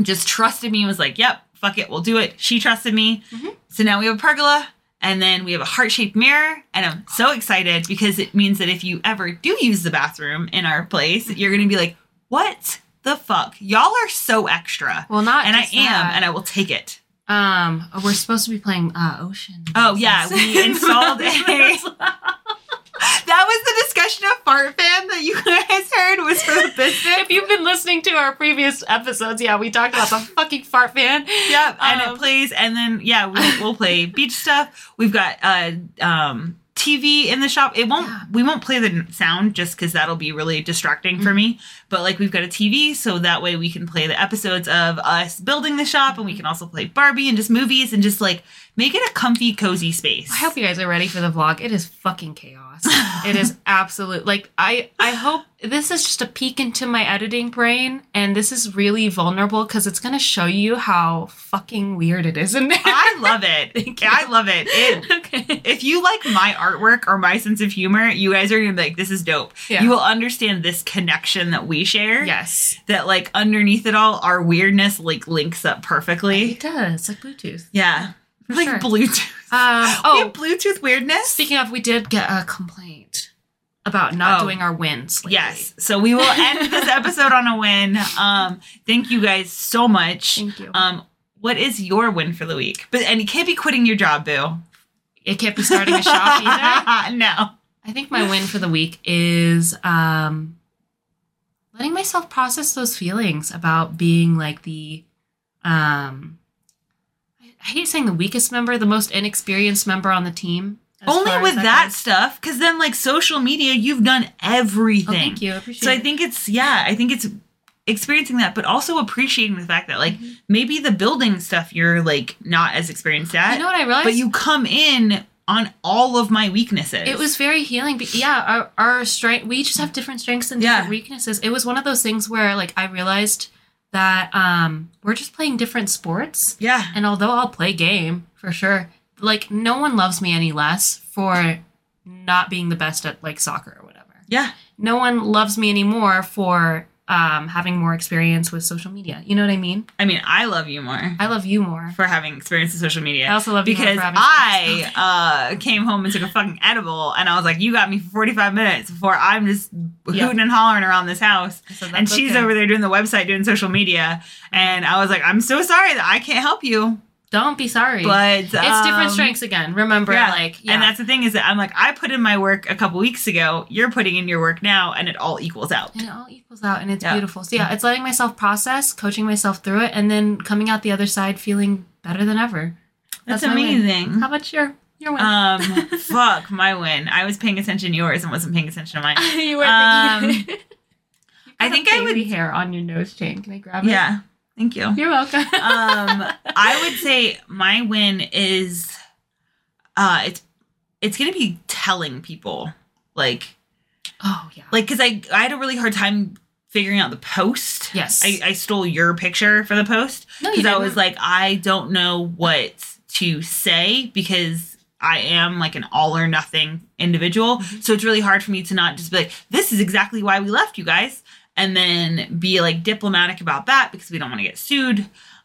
just trusted me and was like, yep, fuck it, we'll do it. She trusted me. Mm-hmm. So now we have a pergola. And then we have a heart-shaped mirror, and I'm so excited because it means that if you ever do use the bathroom in our place, you're going to be like, what the fuck? Y'all are so extra. Well, not And I that. am, and I will take it. Um, We're supposed to be playing uh, Ocean. Oh, yeah. We installed a... That was the discussion of Fart Fan that you guys heard was for the business. If you've been listening to our previous episodes, yeah, we talked about the fucking Fart Fan. Yeah, um, and it plays, and then, yeah, we'll, we'll play beach stuff. We've got uh, um, T V in the shop. It won't, yeah. We won't play the sound just because that'll be really distracting mm-hmm. for me. But, like, we've got a T V, so that way we can play the episodes of us building the shop, and we can also play Barbie and just movies and just, like, make it a comfy, cozy space. I hope you guys are ready for the vlog. It is fucking chaos. It is absolute. Like, I, I hope this is just a peek into my editing brain. And this is really vulnerable because it's going to show you how fucking weird it is in there. I love it. Thank you. I love it. it okay. If you like my artwork or my sense of humor, you guys are going to be like, this is dope. Yeah. You will understand this connection that we share. Yes. That, like, underneath it all, our weirdness, like, links up perfectly. It does. Like Bluetooth. Yeah. For like sure. Bluetooth. Um, oh, we have Bluetooth weirdness. Speaking of, we did get a complaint about not oh. doing our wins lately. Yes. So we will end this episode on a win. Um, thank you guys so much. Thank you. Um, what is your win for the week? But and you can't be quitting your job, boo. It can't be starting a shop either. No. I think my win for the week is um, letting myself process those feelings about being like the... Um, I hate saying the weakest member, the most inexperienced member on the team. Only with that, that stuff, because then, like, social media, you've done everything. Oh, thank you. I appreciate it. So I think it's, yeah, I think it's experiencing that, but also appreciating the fact that, like, mm-hmm. maybe the building stuff you're, like, not as experienced at. You know what I realized? But you come in on all of my weaknesses. It was very healing. But yeah, our, our strength, we just have different strengths and different yeah. weaknesses. It was one of those things where, like, I realized... that um, we're just playing different sports. Yeah. And although I'll play game, for sure, like, no one loves me any less for not being the best at, like, soccer or whatever. Yeah. No one loves me anymore for um, having more experience with social media. You know what I mean? I mean, I love you more. I love you more. For having experience with social media. I also love you more for having experience. Because I uh, came home and took a fucking edible, and I was like, you got me for forty-five minutes before I'm just... Yep. hooting and hollering around this house, so and she's okay. over there doing the website, doing social media, and I was like, I'm so sorry that I can't help you. Don't be sorry, but it's um, different strengths again, remember. Yeah. Like yeah. And that's the thing, is that I'm like, I put in my work a couple weeks ago, you're putting in your work now, and it all equals out and it all equals out and it's yeah. beautiful. So yeah, it's letting myself process, coaching myself through it, and then coming out the other side feeling better than ever. That's, that's amazing. How about your Your win. Um, fuck, my win. I was paying attention to yours and wasn't paying attention to mine. You weren't um, thinking. You I think I would. Hair on your nose chain. Can I grab it? Yeah. Thank you. You're welcome. um, I would say my win is, uh, it's it's going to be telling people, like, oh yeah, like because I I had a really hard time figuring out the post. Yes, I, I stole your picture for the post because no, I was like, I don't know what to say because I am like an all or nothing individual. Mm-hmm. So it's really hard for me to not just be like, this is exactly why we left you guys. And then be like diplomatic about that because we don't want to get sued.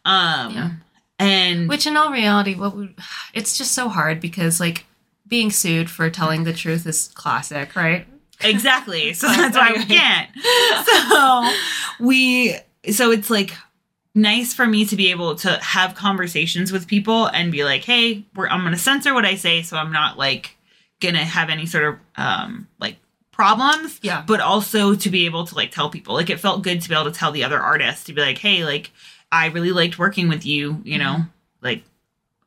Um, yeah. And which in all reality, what would, it's just so hard because like being sued for telling the truth is classic, right? Exactly. So that's why we can't. So we, so it's like nice for me to be able to have conversations with people and be like, hey, we're, I'm going to censor what I say. So I'm not like going to have any sort of um, like problems. Yeah. But also to be able to like tell people, like it felt good to be able to tell the other artists to be like, hey, like I really liked working with you, you know, mm-hmm. like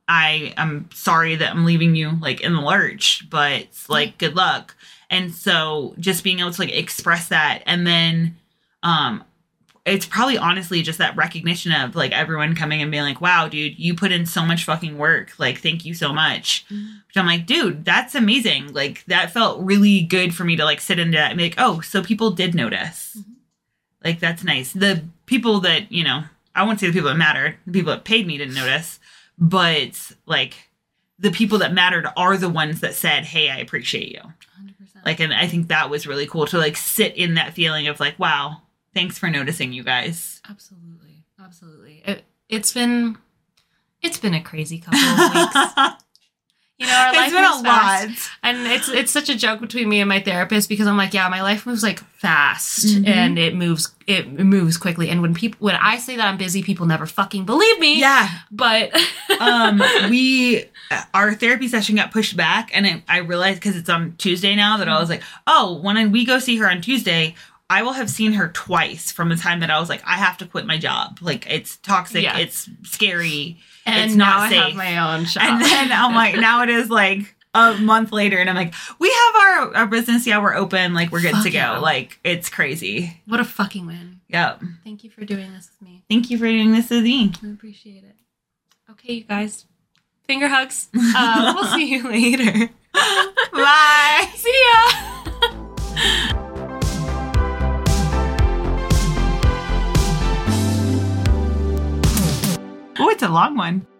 I am sorry that I'm leaving you like in the lurch, but like good luck. And so just being able to like express that. And then um, it's probably honestly just that recognition of like everyone coming and being like, wow, dude, you put in so much fucking work. Like, thank you so much. Mm-hmm. Which I'm like, dude, that's amazing. Like that felt really good for me to like sit into that and be like, oh, so people did notice. Mm-hmm. Like, that's nice. The people that, you know, I won't say the people that matter. The people that paid me didn't notice. But like the people that mattered are the ones that said, hey, I appreciate you. Like, and I think that was really cool to, like, sit in that feeling of, like, wow, thanks for noticing, you guys. Absolutely. Absolutely. It, it's been, it's been a crazy couple of weeks. You know, our it's life been moves a fast. Lot. And it's it's such a joke between me and my therapist because I'm like, yeah, my life moves, like, fast. Mm-hmm. And it moves, it moves quickly. And when people, when I say that I'm busy, people never fucking believe me. Yeah. But. um, we... Our therapy session got pushed back, and it, I realized because it's on Tuesday now that I was like, oh, when we go see her on Tuesday, I will have seen her twice from the time that I was like, I have to quit my job. Like, it's toxic. Yeah. It's scary. And it's not safe. I have my own shop. And then I'm like, now it is like a month later, and I'm like, we have our, our business. Yeah, we're open. Like, we're good Fuck to go. Yeah. Like, it's crazy. What a fucking win. Yep. Thank you for doing this with me. Thank you for doing this with me. I appreciate it. Okay, you guys. Finger hugs. Uh, we'll see you later. Bye. See ya. Oh, it's a long one.